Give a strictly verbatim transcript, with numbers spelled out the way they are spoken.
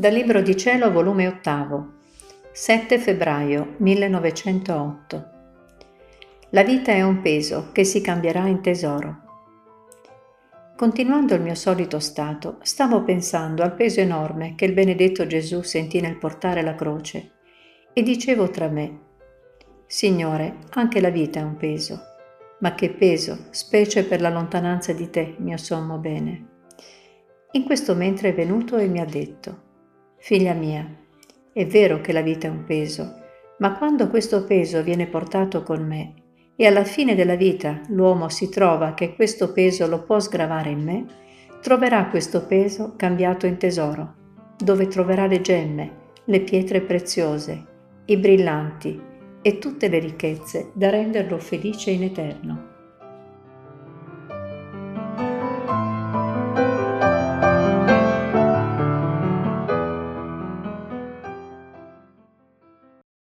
Dal Libro di Cielo, volume ottavo, sette febbraio millenovecentootto. La vita è un peso che si cambierà in tesoro. Continuando il mio solito stato, stavo pensando al peso enorme che il benedetto Gesù sentì nel portare la croce e dicevo tra me: Signore, anche la vita è un peso, ma che peso, specie per la lontananza di te, mio sommo bene. In questo mentre è venuto e mi ha detto: Figlia mia, è vero che la vita è un peso, ma quando questo peso viene portato con me e alla fine della vita l'uomo si trova che questo peso lo può sgravare in me, troverà questo peso cambiato in tesoro, dove troverà le gemme, le pietre preziose, i brillanti e tutte le ricchezze da renderlo felice in eterno.